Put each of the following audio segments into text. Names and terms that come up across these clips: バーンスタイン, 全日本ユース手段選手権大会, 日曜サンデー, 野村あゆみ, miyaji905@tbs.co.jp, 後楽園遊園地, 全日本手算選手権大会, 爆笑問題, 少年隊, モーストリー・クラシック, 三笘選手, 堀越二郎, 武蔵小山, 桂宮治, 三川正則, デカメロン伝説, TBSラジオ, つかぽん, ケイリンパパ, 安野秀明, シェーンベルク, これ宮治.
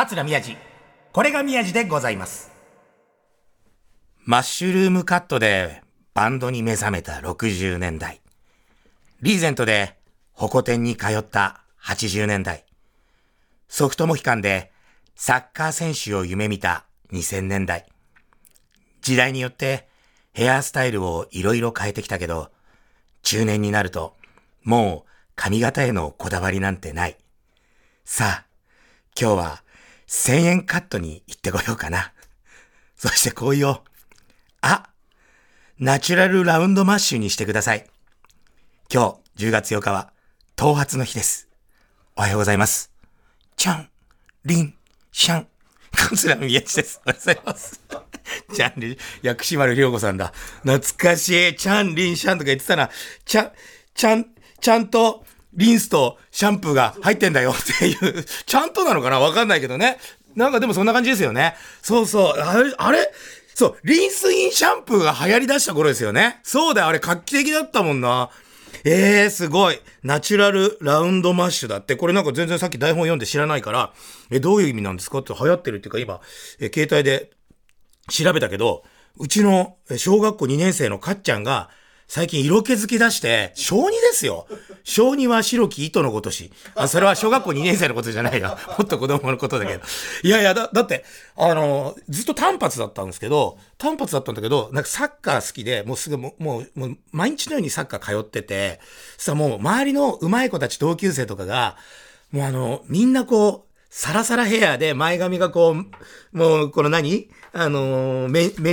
桂宮治、これが宮治でございます。マッシュルームカットでバンドに目覚めた60年代、リーゼントでホコ天に通った80年代、ソフトモヒカンでサッカー選手を夢見た2000年代、時代によってヘアスタイルをいろいろ変えてきたけど、中年になるともう髪型へのこだわりなんてない。さあ、今日は1000円カットに行ってこようかな。そしてこう言おう。あ、ナチュラルラウンドマッシュにしてください。今日10月8日は頭髪の日です。おはようございます。ちゃん、りん、しゃん。桂宮治です。おはようございます。チャンリン、薬師丸ひろ子さんだ。懐かしい。チャンリンシャンとか言ってたな。ちゃんとリンスとシャンプーが入ってんだよっていう。ちゃんとなのかな、わかんないけどね。なんかでもそんな感じですよね。そうそう。あれそう、リンスインシャンプーが流行り出した頃ですよね。そうだよ、あれ画期的だったもんな。すごい。ナチュラルラウンドマッシュだって。これなんか全然さっき台本読んで知らないから、どういう意味なんですかって、流行ってるっていうか今、携帯で調べたけど、うちの小学校2年生のかっちゃんが、最近色気づき出して、小2ですよ。小2は白き糸のごとし。あ、それは小学校2年生のことじゃないよ。もっと子供のことだけど。いやいや、だって、ずっと単発だったんだけど、なんかサッカー好きで、もう毎日のようにサッカー通ってて、さ、もう周りの上手い子たち同級生とかが、もうみんなこう、サラサラヘアで前髪がこう、もうこの目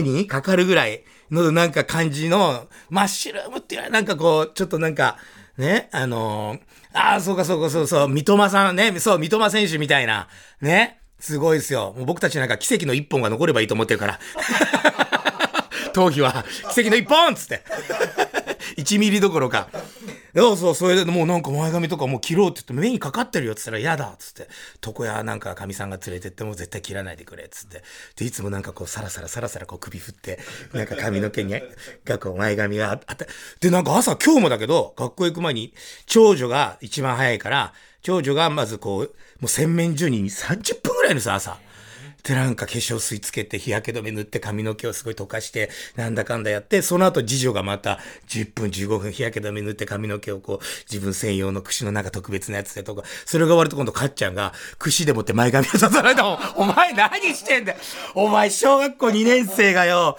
にかかるぐらいのなんか感じの、マッシュルームっていうのはなんかこう、ちょっとなんか、ね、そうか、三笘さんね、そう、三笘選手みたいな、ね、すごいですよ。もう僕たちなんか奇跡の一本が残ればいいと思ってるから。頭皮は、奇跡の一本っつって。1ミリどころか。そうそう、それでもうなんか前髪とかもう切ろうって言って、目にかかってるよって言ったら嫌だっつって、床屋なんか神さんが連れてっても絶対切らないでくれっつって、で、いつもなんかこうサラサラこう首振って、なんか髪の毛に、がこう前髪があって、でなんか朝今日もだけど、学校行く前に、長女が一番早いから、長女がまずこう、もう洗面所に30分ぐらいのさ、朝。でなんか化粧水つけて日焼け止め塗って髪の毛をすごい溶かしてなんだかんだやって、その後次女がまた10分15分日焼け止め塗って髪の毛をこう自分専用の櫛の中特別なやつでとか、それが終わると今度かっちゃんが櫛でもって前髪を刺されたもん。お前何してんだよ、お前小学校2年生がよ、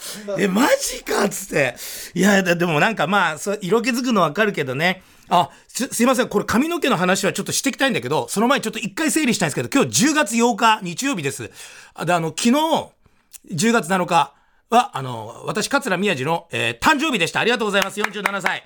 マジかっつって。いやでもなんかまあ色気づくのわかるけどね。あ、すいません。これ髪の毛の話はちょっとしていきたいんだけど、その前にちょっと一回整理したいんですけど、今日10月8日、日曜日です。で、昨日、10月7日は、私、桂宮治の、誕生日でした。ありがとうございます。47歳。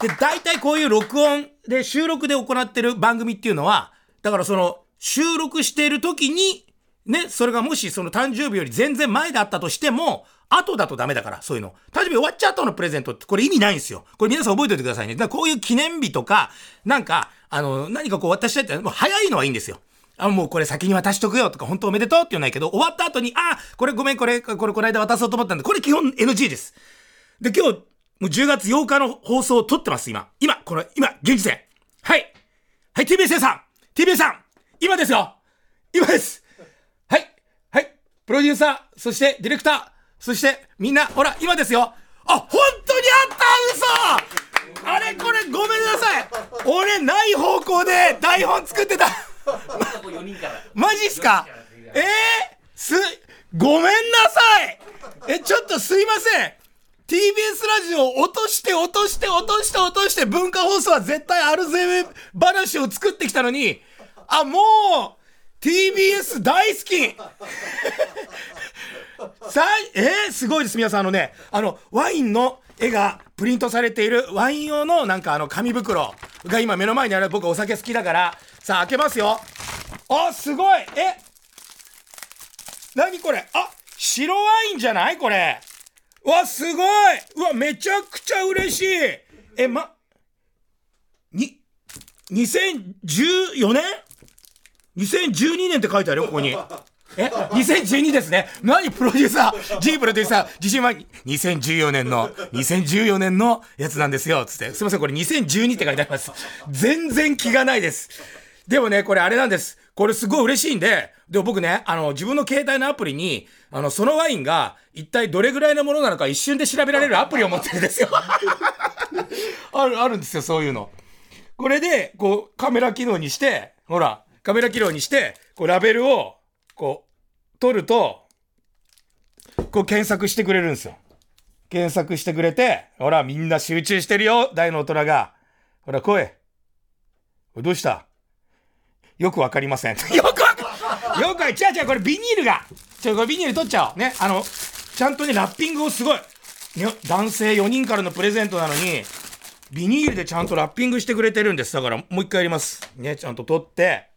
で、大体こういう録音で、収録で行ってる番組っていうのは、だからその、収録している時に、ね、それがもしその誕生日より全然前だったとしても、後だとダメだから、そういうの。誕生日終わっちゃった後のプレゼントって、これ意味ないんですよ。これ皆さん覚えておいてくださいね。だからこういう記念日とか、なんか、何かこう渡したいって、もう早いのはいいんですよ。もうこれ先に渡しとくよとか、本当おめでとうって言わないけど、終わった後に、これごめん、これこの間渡そうと思ったんで、これ基本 NG です。で、今日、もう10月8日の放送を撮ってます、今。今、現時点。はい。はい、TBSさん、今ですよ。はい。プロデューサー、そしてディレクター、そしてみんな、ほら、今ですよ。本当にあった、嘘、あれ、これごめんなさい。俺、ない方向で台本作ってた。マジっすか。ごめんなさい。ちょっとすいません。TBS ラジオを落として、文化放送は絶対あるぜ話を作ってきたのに、もう、TBS 大好き。すごいです皆さん。ワインの絵がプリントされているワイン用のなんか紙袋が今目の前にある。僕お酒好きだから、さあ開けますよ。すごい。何これ。白ワインじゃない、これ。すごい。めちゃくちゃ嬉しい。2014年、2012年って書いてあるよ、ここに。2012ですね。何プロデューサー、プロデューサー、自信は2014年のやつなんですよ、つって。すいません、これ2012って書いてあります。全然気がないです。でもね、これあれなんです。これすごい嬉しいんで、で僕ね、自分の携帯のアプリにそのワインが一体どれぐらいのものなのか一瞬で調べられるアプリを持ってるんですよ。あるんですよ、そういうの。これでこうカメラ機能にして、ほらカメラ機能にしてこうラベルをこう取るとこう検索してくれるんですよ。検索してくれて、ほらみんな集中してるよ、大の大人が。ほら声、どうした？よくわかりません。よくわかり、これビニールが、これビニール取っちゃおう。ね、ちゃんとね、ラッピングをすごい。男性4人からのプレゼントなのに、ビニールでちゃんとラッピングしてくれてるんです。だから、もう一回やります。ね、ちゃんと取って。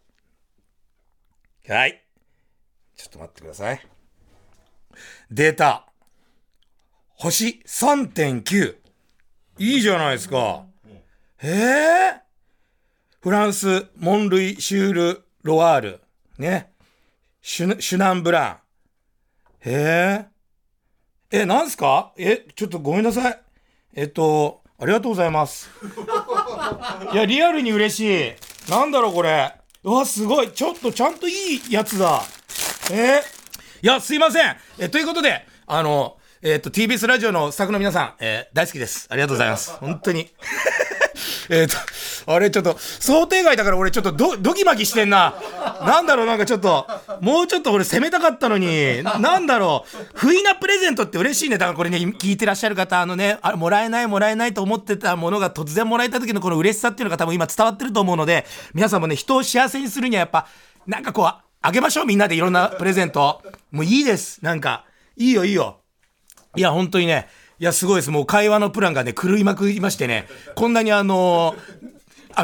はい。ちょっと待ってください。出た。星 3.9。いいじゃないですか。フランス、モンルイ・シュール・ロワール、ね、シュナンブラン。なんすか？ちょっとごめんなさい。ありがとうございます。いや、リアルに嬉しい。なんだろう、これ。うわ、すごい。ちょっと、ちゃんといいやつだ。いや、すいません。ということで、TBS ラジオのスタッフの皆さん、大好きです。ありがとうございます。本当に。あれちょっと想定外だから、俺ちょっとドギマギしてんな。なんだろう、なんかちょっともうちょっと俺攻めたかったのに、なんだろう、不意なプレゼントって嬉しいね。だからこれね、聞いてらっしゃる方、あれもらえないと思ってたものが突然もらえた時のこの嬉しさっていうのが多分今伝わってると思うので、皆さんもね、人を幸せにするにはやっぱなんかこうあげましょう、みんなで。いろんなプレゼントもういいです。なんかいいよ。いや本当にね、いやすごいです。もう会話のプランがね、狂いまくりましてね、こんなにごめんなさ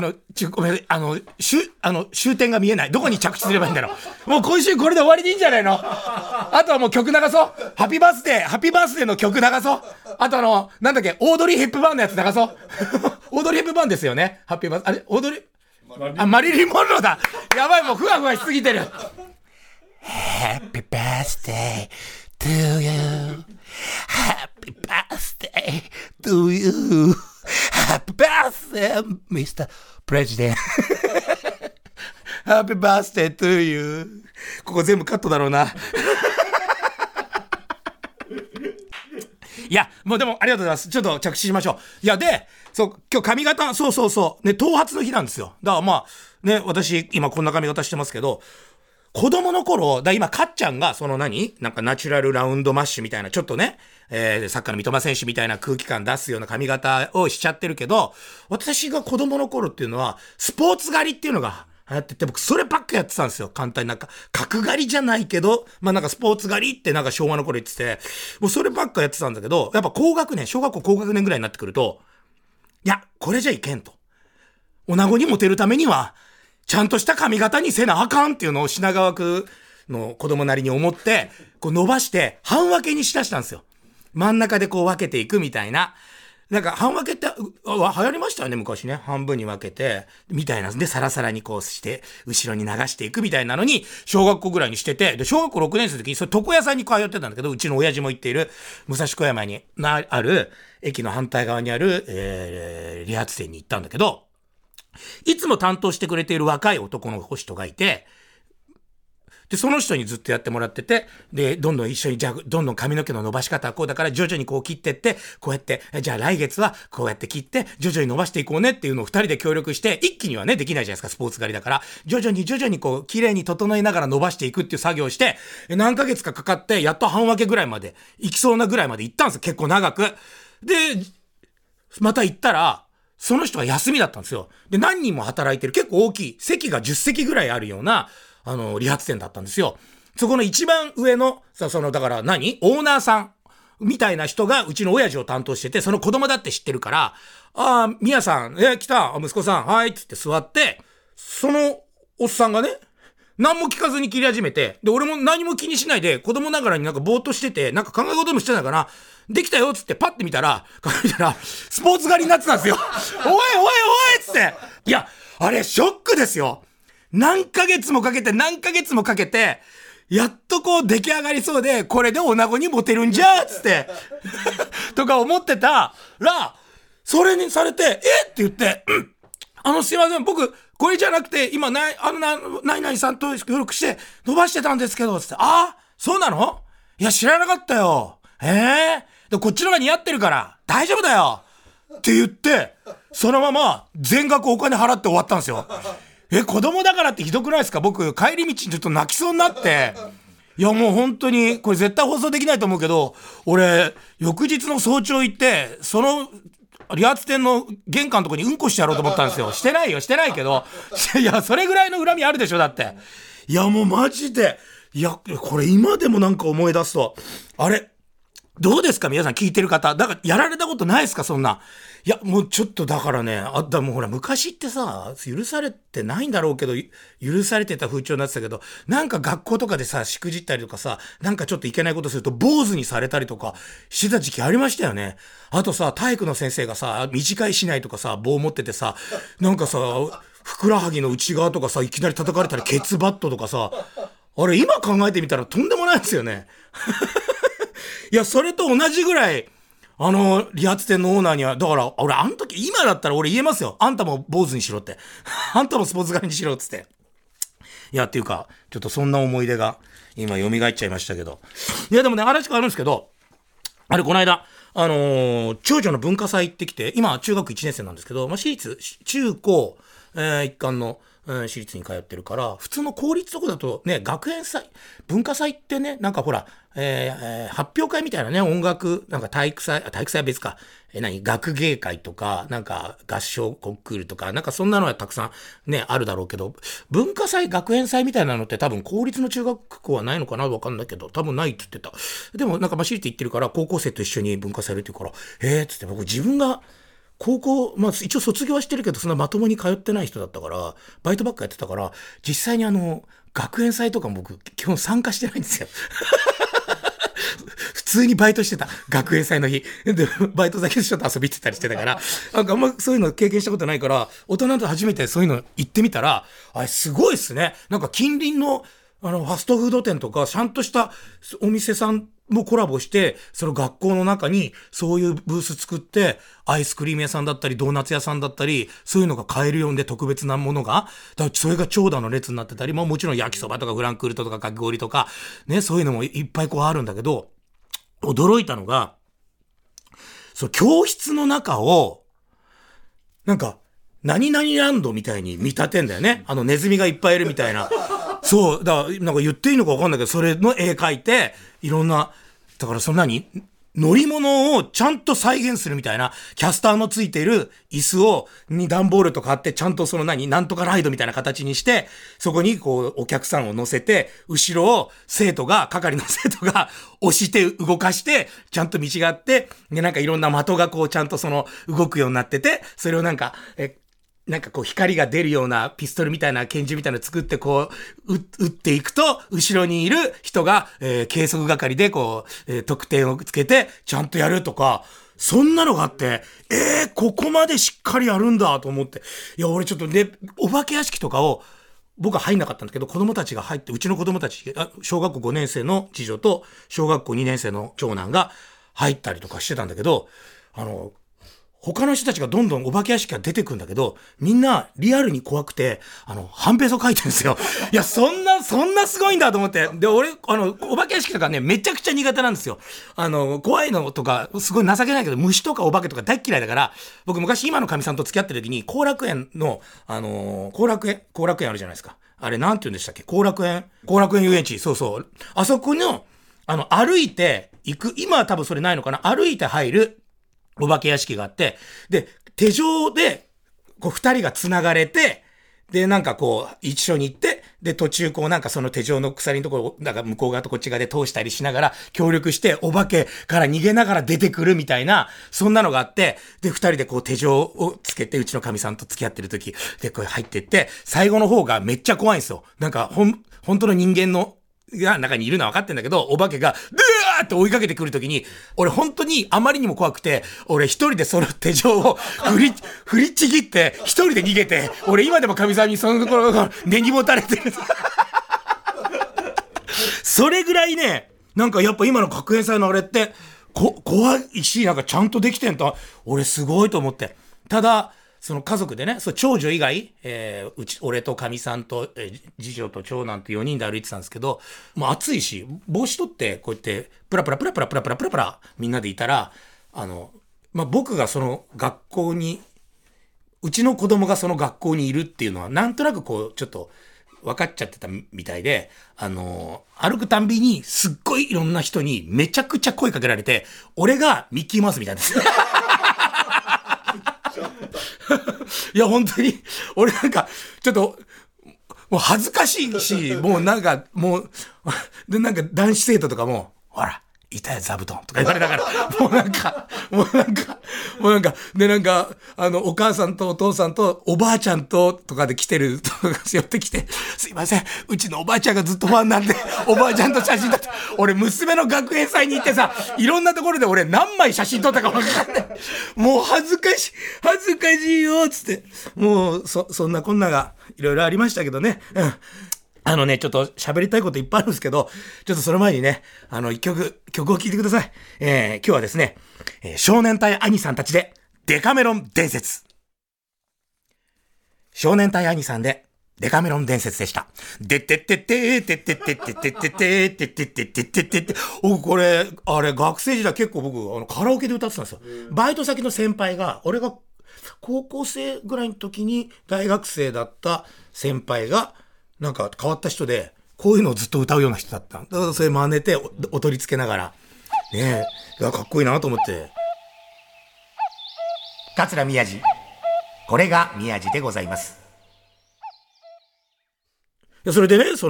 い、終点が見えない。どこに着地すればいいんだろう。もう今週これで終わりでいいんじゃないの。あとはもう曲流そう。ハッピーバースデーの曲流そう。あとなんだっけ、オードリー・ヘップバーンのやつ流そう。オードリー・ヘップバーンですよね、ハッピーバースデー。あれオードリー、マリリン・モンローだ。やばい、もうふわふわしすぎてる。ハッピーバースデーDo you Happy birthday to you Happy birthday Mr. President Happy birthday to you。 ここ全部カットだろうな。いやもうでもありがとうございます。ちょっと着地しましょう。いやで、今日髪型そうね、頭髪の日なんですよ。だからまあね、私今こんな髪型してますけど、子供の頃、今、かっちゃんが、なんかナチュラルラウンドマッシュみたいな、ちょっとね、サッカーの三笘選手みたいな空気感出すような髪型をしちゃってるけど、私が子供の頃っていうのは、スポーツ刈りっていうのが流行ってて、僕、そればっかやってたんですよ。簡単に角刈りじゃないけど、スポーツ刈りって昭和の頃言ってて、もうそればっかやってたんだけど、やっぱ小学校高学年ぐらいになってくると、いや、これじゃいけんと。女子にモテるためには、ちゃんとした髪型にせなあかんっていうのを品川区の子供なりに思って、こう伸ばして半分けにしだしたんですよ。真ん中でこう分けていくみたいな。半分けって流行りましたよね、昔ね。半分に分けて、みたいな。で、サラサラにこうして、後ろに流していくみたいなのに、小学校ぐらいにしてて、で、小学校6年生の時に、床屋さんに通ってたんだけど、うちの親父も行っている、武蔵小山にある、駅の反対側にある、理髪店に行ったんだけど、いつも担当してくれている若い男の人がいて、で、その人にずっとやってもらってて、で、どんどん一緒に、じゃあ、どんどん髪の毛の伸ばし方はこうだから、徐々にこう切ってって、こうやって、じゃあ来月はこうやって切って、徐々に伸ばしていこうねっていうのを二人で協力して、一気にはね、できないじゃないですか、スポーツ狩りだから。徐々にこう、綺麗に整えながら伸ばしていくっていう作業をして、何ヶ月かかかって、やっと半分けぐらいまで、行きそうなぐらいまで行ったんですよ、結構長く。で、また行ったら、その人が休みだったんですよ。で、何人も働いてる、結構大きい、席が10席ぐらいあるような、理髪店だったんですよ。そこの一番上の、オーナーさんみたいな人が、うちの親父を担当してて、その子供だって知ってるから、ああ、宮さん、来た、息子さん、はい、つって座って、そのおっさんがね、何も聞かずに切り始めて、で、俺も何も気にしないで、子供ながらにぼーっとしてて、考え事もしてないから、できたよつってパッて見たら、スポーツ狩りになってたんですよ。おいつって。いや、あれショックですよ。何ヶ月もかけて、やっとこう出来上がりそうで、これで女子にモテるんじゃーつって。とか思ってたら、それにされて、えって言って、すいません、僕、これじゃなくて今ないあのないないさんと協力して伸ばしてたんですけどつって、ああそうなの、いや知らなかったよ、でこっちのが似合ってるから大丈夫だよって言って、そのまま全額お金払って終わったんですよ。子供だからってひどくないですか。僕帰り道にちょっと泣きそうになって、いやもう本当にこれ絶対放送できないと思うけど、俺翌日の早朝行ってその理髪店の玄関のとこにうんこしてやろうと思ったんですよ。してないよ、してないけど、いやそれぐらいの恨みあるでしょだって。いやもうマジで、いやこれ今でもなんか思い出すとあれどうですか皆さん聞いてる方、だからやられたことないですかそんな。いやもうちょっとだからね、あだもうほら昔ってさ許されてないんだろうけど許されてた風潮になってたけど、なんか学校とかでさしくじったりとかさ、なんかちょっといけないことすると坊主にされたりとかしてた時期ありましたよね。あとさ体育の先生がさ短い竹刀とかさ棒持っててさ、なんかさふくらはぎの内側とかさいきなり叩かれたりケツバットとかさ、あれ今考えてみたらとんでもないですよね。いやそれと同じぐらい理髪店のオーナーにはだから俺あの時、今だったら俺言えますよ、あんたも坊主にしろってあんたもスポーツ狩りにしろっつって、いやっていうかちょっとそんな思い出が今蘇っちゃいましたけど。いやでもね話変わるんですけど、あれこの間長女の文化祭行ってきて、今中学1年生なんですけど、まあ、私立中高、一貫の私立に通ってるから、普通の公立とかだとね学園祭文化祭ってね、なんかほら、発表会みたいなね、音楽なんか体育祭、体育祭は別か、何学芸会とかなんか合唱コンクールとかなんかそんなのはたくさんねあるだろうけど、文化祭学園祭みたいなのって多分公立の中学校はないのかな、分かんないけど多分ないって言ってた。でもなんか私立行ってるから高校生と一緒に文化祭やるって言うからっつって、僕自分が高校、まあ一応卒業はしてるけど、そんなまともに通ってない人だったから、バイトばっかやってたから、実際に学園祭とかも僕、基本参加してないんですよ。普通にバイトしてた。学園祭の日。で、バイト先でちょっと遊び行ってたりしてたから、なんかあんまそういうの経験したことないから、大人と初めてそういうの行ってみたら、あれすごいっすね。なんか近隣の、ファストフード店とか、ちゃんとしたお店さん、もコラボしてその学校の中にそういうブース作って、アイスクリーム屋さんだったりドーナツ屋さんだったりそういうのが買えるようで特別なものがだ、それが長蛇の列になってたり、まあ、もちろん焼きそばとかフランクフルトとかかき氷とかね、そういうのもいっぱいこうあるんだけど、驚いたのがその教室の中をなんか何々ランドみたいに見立てんだよね。ネズミがいっぱいいるみたいなそうだ、なんか言っていいのか分かんないけど、それの絵描いていろんな、だからそんなに乗り物をちゃんと再現するみたいな、キャスターのついている椅子をに段ボールとかあって、ちゃんとそのなんとかライドみたいな形にして、そこにこうお客さんを乗せて、後ろを生徒が係の生徒が押して動かして、ちゃんと道があって、でなんかいろんな的がこうちゃんとその動くようになってて、それをなんかこう光が出るようなピストルみたいな拳銃みたいなの作ってこう撃っていくと、後ろにいる人が計測係でこう得点をつけてちゃんとやるとか、そんなのがあって、ここまでしっかりやるんだと思って。いや俺ちょっとね、お化け屋敷とかを僕は入んなかったんだけど、子供たちが入って、うちの子供たち、小学校5年生の次女と小学校2年生の長男が入ったりとかしてたんだけど、他の人たちがどんどんお化け屋敷が出てくるんだけど、みんなリアルに怖くて、はんぺそ書いてるんですよ。いや、そんなすごいんだと思って。で、俺、お化け屋敷とかね、めちゃくちゃ苦手なんですよ。怖いのとか、すごい情けないけど、虫とかお化けとか大っ嫌いだから、僕昔今の神さんと付き合ってる時に、後楽園あるじゃないですか。あれ、なんて言うんでしたっけ？後楽園遊園地。そうそう。あそこの、歩いて行く、今は多分それないのかな？歩いて入る。お化け屋敷があって、で、手錠で、こう二人が繋がれて、で、なんかこう、一緒に行って、で、途中こうなんかその手錠の鎖のところ、なんか向こう側とこっち側で通したりしながら、協力して、お化けから逃げながら出てくるみたいな、そんなのがあって、で、二人でこう手錠をつけて、うちの神さんと付き合ってる時、で、こう入ってって、最後の方がめっちゃ怖いんですよ。なんか、本当の人間の、が中にいるのは分かってんだけど、お化けが、でーって追いかけてくるときに、俺本当にあまりにも怖くて、俺一人でその手錠を振りちぎって、一人で逃げて、俺今でも神さんにそのところ、根に持たれてる。それぐらいね、なんかやっぱ今の学園祭のあれって、怖いし、なんかちゃんとできてんと、俺すごいと思って。ただ、その家族でね、そう長女以外、俺とかみさんと、次女と長男と4人で歩いてたんですけど、もう暑いし、帽子取って、こうやって、プラプラプラプラプラプラプラプラ、みんなでいたら、僕がその学校に、うちの子供がその学校にいるっていうのは、なんとなくこう、ちょっと、分かっちゃってたみたいで、歩くたんびに、すっごいいろんな人に、めちゃくちゃ声かけられて、俺がミッキーマウスみたいです。いや本当に俺なんかちょっともう恥ずかしいし、もうなんかもうで、なんか男子生徒とかもほらいたや座布団とか言われながらもうなんかで、なんかお母さんとお父さんとおばあちゃんとかで来てるとか寄ってきて、すいません、うちのおばあちゃんがずっとファンなんでおばあちゃんと写真撮って、俺娘の学園祭に行ってさ、いろんなところで俺何枚写真撮ったか分かんない、もう恥ずかしいよっつって、もうそんなこんながいろいろありましたけどね、うん。ちょっと喋りたいこといっぱいあるんですけど、ちょっとその前にね、曲を聴いてください。今日はですね、少年隊兄さんたちで、デカメロン伝説。少年隊兄さんで、デカメロン伝説でした。でててててててててててててててててて。これ、あれ、学生時代結構僕、カラオケで歌ってたんですよ。バイト先の先輩が、俺が高校生ぐらいの時に大学生だった先輩が、なんか変わった人で、こういうのをずっと歌うような人だった。だからそれ真似て踊りつけながら。ねえ、かっこいいなと思って。桂宮治。これが宮治でございます。それでね、長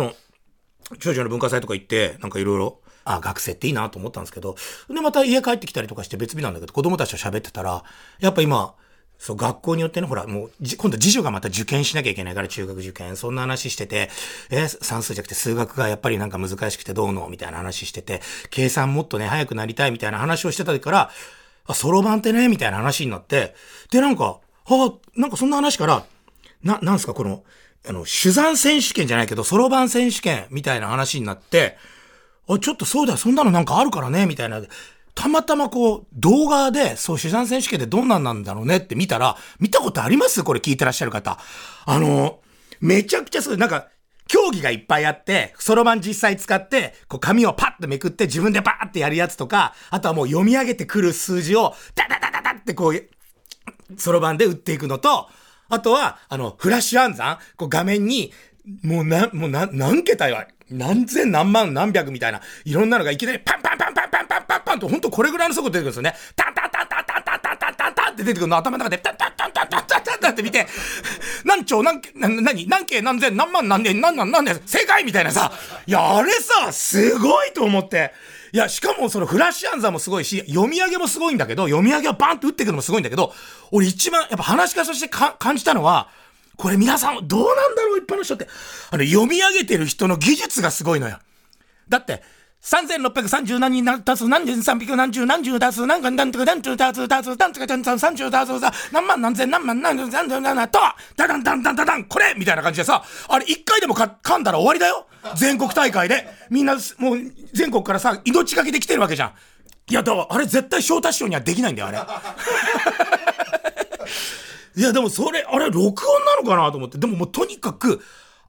女の文化祭とか行って、なんかいろいろ、学生っていいなと思ったんですけど、で、また家帰ってきたりとかして別日なんだけど、子供たちと喋ってたら、やっぱ今、そう、学校によってね、ほら、もう、今度次女がまた受験しなきゃいけないから、中学受験、そんな話してて、算数じゃなくて数学がやっぱりなんか難しくてどうのみたいな話してて、計算もっとね、早くなりたいみたいな話をしてたから、あ、そろばんってね、みたいな話になって、で、なんか、なんかそんな話から、なんすか、この、手算選手権じゃないけど、そろばん選手権みたいな話になって、あ、ちょっとそうだ、そんなのなんかあるからね、みたいな。たまたまこう、動画で、そう、手算選手権でどんなんなんだろうねって見たら、見たことあります？これ聞いてらっしゃる方。めちゃくちゃすごい、なんか、競技がいっぱいあって、そろばん実際使って、こう、紙をパッとめくって、自分でパーってやるやつとか、あとはもう読み上げてくる数字を、ダダダダダってこう、そろばんで打っていくのと、あとは、フラッシュ暗算、こう、画面に、何桁よ、何千何万何百みたいな、いろんなのがいきなりパンパンパンパンパンパンパンパンと、ほんとこれぐらいの速度出てくるんですよね。タンタンタンタンタンタンタンタンタンタンって出てくるの、頭の中でタンタンタンタンタンタンタンタンって見て、何兆何、何計何千何万何年何何何年正解みたいなさ、いや、あれさ、すごいと思って。いや、しかもそのフラッシュ暗算もすごいし、読み上げもすごいんだけど、読み上げはバンって打ってくるのもすごいんだけど、俺一番、やっぱ話し家として感じたのは、これ皆さんどうなんだろう、一般の人って。読み上げてる人の技術がすごいのよ。だって、3630何人足す何人300何十何十足す何か何とか何十足す足す何とか何三十足す何万何千何万何十何十何と、ダダンダンダンダダン、これみたいな感じでさ、あれ一回でも噛んだら終わりだよ。全国大会で。みんなもう全国からさ、命がけで来てるわけじゃん。いや、だからあれ絶対昇太師匠にはできないんだよ、あれ。いや、でもそれ、あれ、録音なのかなと思って。でももうとにかく、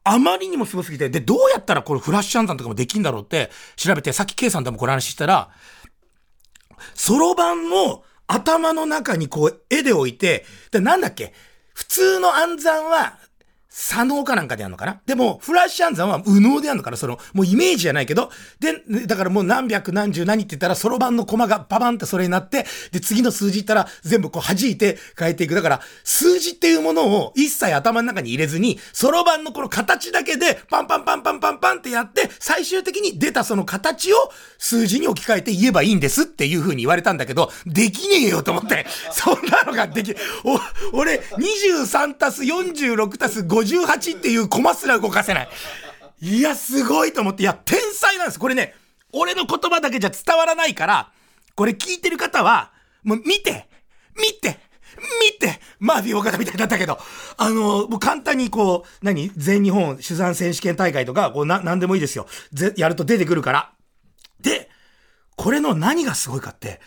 あまりにもすごすぎて、で、どうやったらこれフラッシュ暗算とかもできんだろうって調べて、さっき K さんともこの話したら、そろばんの頭の中にこう、絵で置いて、で、なんだっけ、普通の暗算は、左脳かなんかでやるのかな？でも、フラッシュ暗算は右脳でやるのかな？もうイメージじゃないけど、で、だからもう何百何十何って言ったら、そろばんのコマがババンってそれになって、で、次の数字いったら全部こう弾いて変えていく。だから、数字っていうものを一切頭の中に入れずに、そろばんのこの形だけで、パンパンパンパンパンパンってやって、最終的に出たその形を数字に置き換えて言えばいいんですっていう風に言われたんだけど、できねえよと思って、そんなのができ、俺、23たす46たす50、18っていうコマすら動かせない。いや、すごいと思って。いや、天才なんです。これね、俺の言葉だけじゃ伝わらないから、これ聞いてる方は、もう見てマーフィー岡田みたいになったけど、もう簡単にこう、全日本手算選手権大会とか、こうなんでもいいですよ。やると出てくるから。で、これの何がすごいかって、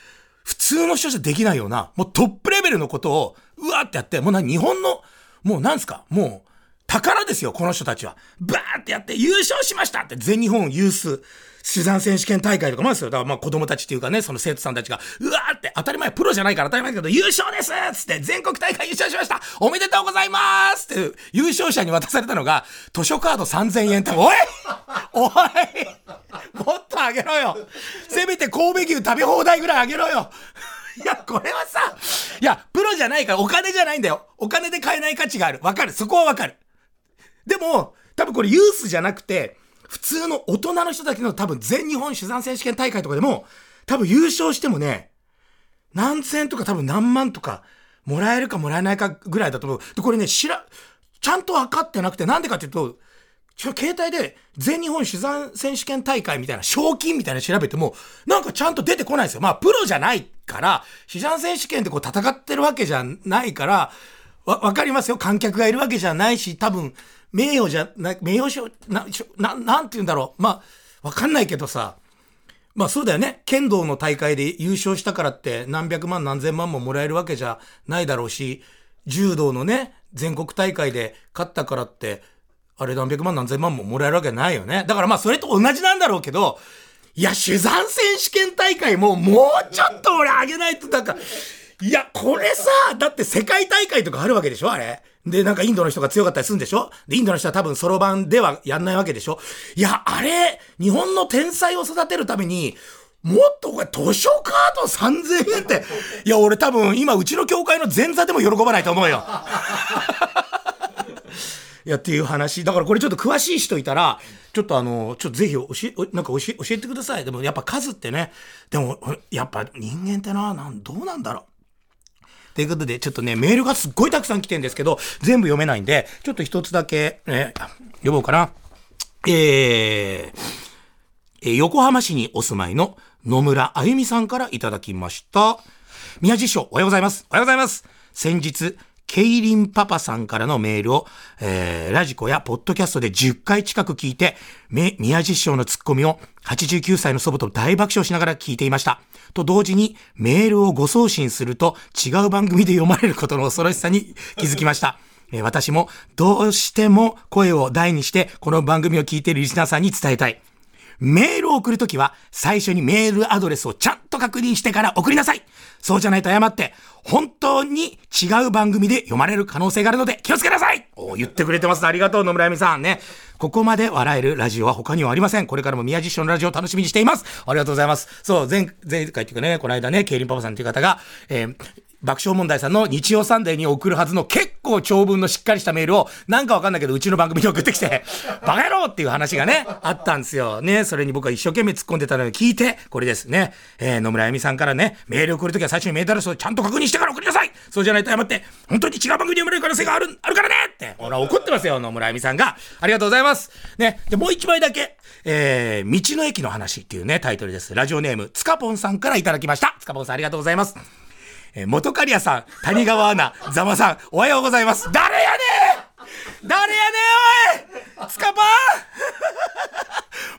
普通の人じゃできないような、もうトップレベルのことを、うわーってやって、もう日本のもうなんすか、もう宝ですよこの人たちは。バーってやって優勝しましたって、全日本ユース手段選手権大会とかもあるんですよ。だからまあ子供たちっていうかね、その生徒さんたちがうわーって、当たり前プロじゃないから当たり前だけど優勝ですっつって、全国大会優勝しましたおめでとうございますって、優勝者に渡されたのが図書カード3000円。おいおいもっとあげろよ、せめて神戸牛食べ放題ぐらいあげろよ。いやこれはさ、いやプロじゃないからお金じゃないんだよ、お金で買えない価値がある、わかる、そこはわかる。でも多分これユースじゃなくて普通の大人の人だけの、多分全日本手段選手権大会とかでも多分優勝してもね、何千とか多分何万とかもらえるかもらえないかぐらいだと思う。でこれね、ちゃんと分かってなくて、なんでかっていうと、携帯で全日本手段選手権大会みたいな賞金みたいなの調べてもなんかちゃんと出てこないんですよ。まあプロじゃないから手段選手権でこう戦ってるわけじゃないから、わかりますよ、観客がいるわけじゃないし、多分名誉じゃない、名誉賞なんて言うんだろう、まあわかんないけどさ、まあそうだよね、剣道の大会で優勝したからって何百万何千万ももらえるわけじゃないだろうし、柔道のね全国大会で勝ったからってあれ何百万何千万ももらえるわけないよね。だからまあそれと同じなんだろうけど、いや手段選手権大会もうちょっと俺上げないと、なんかいやこれさ、だって世界大会とかあるわけでしょ、あれでなんかインドの人が強かったりするんでしょ、でインドの人は多分そろばんではやんないわけでしょ。いやあれ日本の天才を育てるためにもっとこれ図書カード3000円って、いや俺多分今うちの教会の前座でも喜ばないと思うよいやっていう話だから、これちょっと詳しい人いたらちょっとちょっとぜひなんか教えてください。でもやっぱ数ってね、でもやっぱ人間ってどうなんだろうということで、ちょっとねメールがすっごいたくさん来てるんですけど全部読めないんで、ちょっと一つだけ、読もうかな。横浜市にお住まいの野村あゆみさんからいただきました。宮地師匠おはようございます。おはようございます。先日ケイリンパパさんからのメールを、ラジコやポッドキャストで10回近く聞いて、宮地師匠のツッコミを89歳の祖母と大爆笑しながら聞いていましたと同時に、メールを誤送信すると違う番組で読まれることの恐ろしさに気づきました私もどうしても声を大にしてこの番組を聞いているリスナーさんに伝えたい。メールを送るときは最初にメールアドレスをちゃんと確認してから送りなさい。そうじゃないと謝って本当に違う番組で読まれる可能性があるので気をつけなさい。言ってくれてます。ありがとう野村あゆみさんね。ここまで笑えるラジオは他にはありません。これからも宮地師匠のラジオを楽しみにしています。ありがとうございます。そう前回っていうかね、この間ねケイリンパパさんという方が、爆笑問題さんの日曜サンデーに送るはずの結構長文のしっかりしたメールをなんかわかんないけどうちの番組に送ってきてバカ野郎っていう話がねあったんですよね。それに僕は一生懸命突っ込んでたのに聞いてこれですね、野村あゆみさんからね、メールを送るときは最初にメールアドレスをちゃんと確認してから送りなさい。そうじゃないと謝って本当に違う番組で読まれる可能性があるからねって俺は怒ってますよ野村あゆみさんが。ありがとうございますね。でもう一枚だけ、道の駅の話っていうねタイトルです。ラジオネームつかぽんさんからいただきました。つかぽんさんありがとうございます。元刈谷さん、谷川アナ、ざまさん、おはようございます。誰やねんおいつかぱ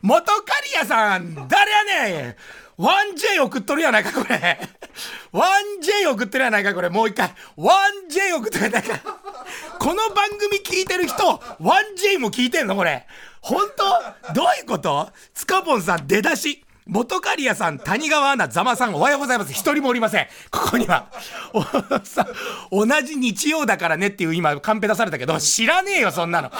元刈谷さん、誰やねん 1J 送っとるやないか、これ。1J 送ってるやないか、これ。もう一回。1J 送っとるやないか。この番組聞いてる人、1J も聞いてんのこれ。ほんとどういうこと。つかぽんさん、出だし。元刈谷さん、谷川アナ、ざまさん、おはようございます。一人もおりません。ここには。同じ日曜だからねっていう今、カンペ出されたけど、知らねえよ、そんなの。道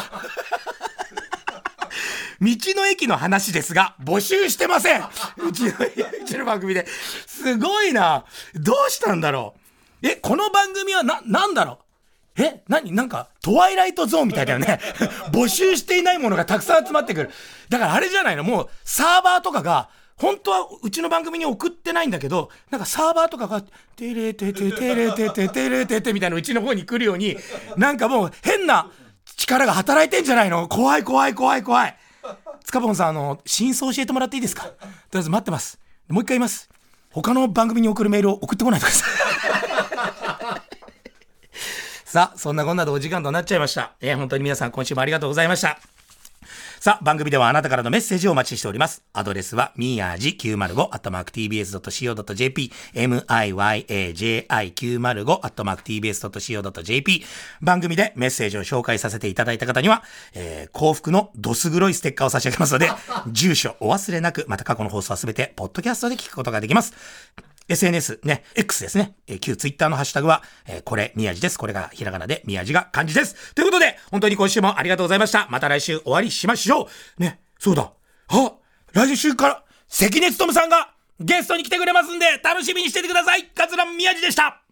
の駅の話ですが、募集してません。うちの番組で。すごいな。どうしたんだろう。この番組はなんだろう。なんかトワイライトゾーンみたいだよね募集していないものがたくさん集まってくる。だからあれじゃないの、もうサーバーとかが本当はうちの番組に送ってないんだけど、なんかサーバーとかがテレテテテレテテテレテテみたいなうちの方に来るように、なんかもう変な力が働いてんじゃないの。怖い怖い怖い怖い。つかぼんさん、真相教えてもらっていいですか。とりあえず待ってます。もう一回言います。他の番組に送るメールを送ってこないでくださいさあ、そんなこんなでお時間となっちゃいました。本当に皆さん今週もありがとうございました。さあ、番組ではあなたからのメッセージをお待ちしております。アドレスはmiyaji905@tbs.co.jp、miyaji905@tbs.co.jp。番組でメッセージを紹介させていただいた方には、幸福のどす黒いステッカーを差し上げますので、住所お忘れなく。また過去の放送はすべてポッドキャストで聞くことができます。SNS ね、X ですね、旧 Twitter のハッシュタグは、これ宮地です。これがひらがなで、宮地が漢字です。ということで、本当に今週もありがとうございました。また来週お会いしましょうね。そうだ、あ、来週から関根勤さんがゲストに来てくれますんで、楽しみにしててください。桂宮地でした。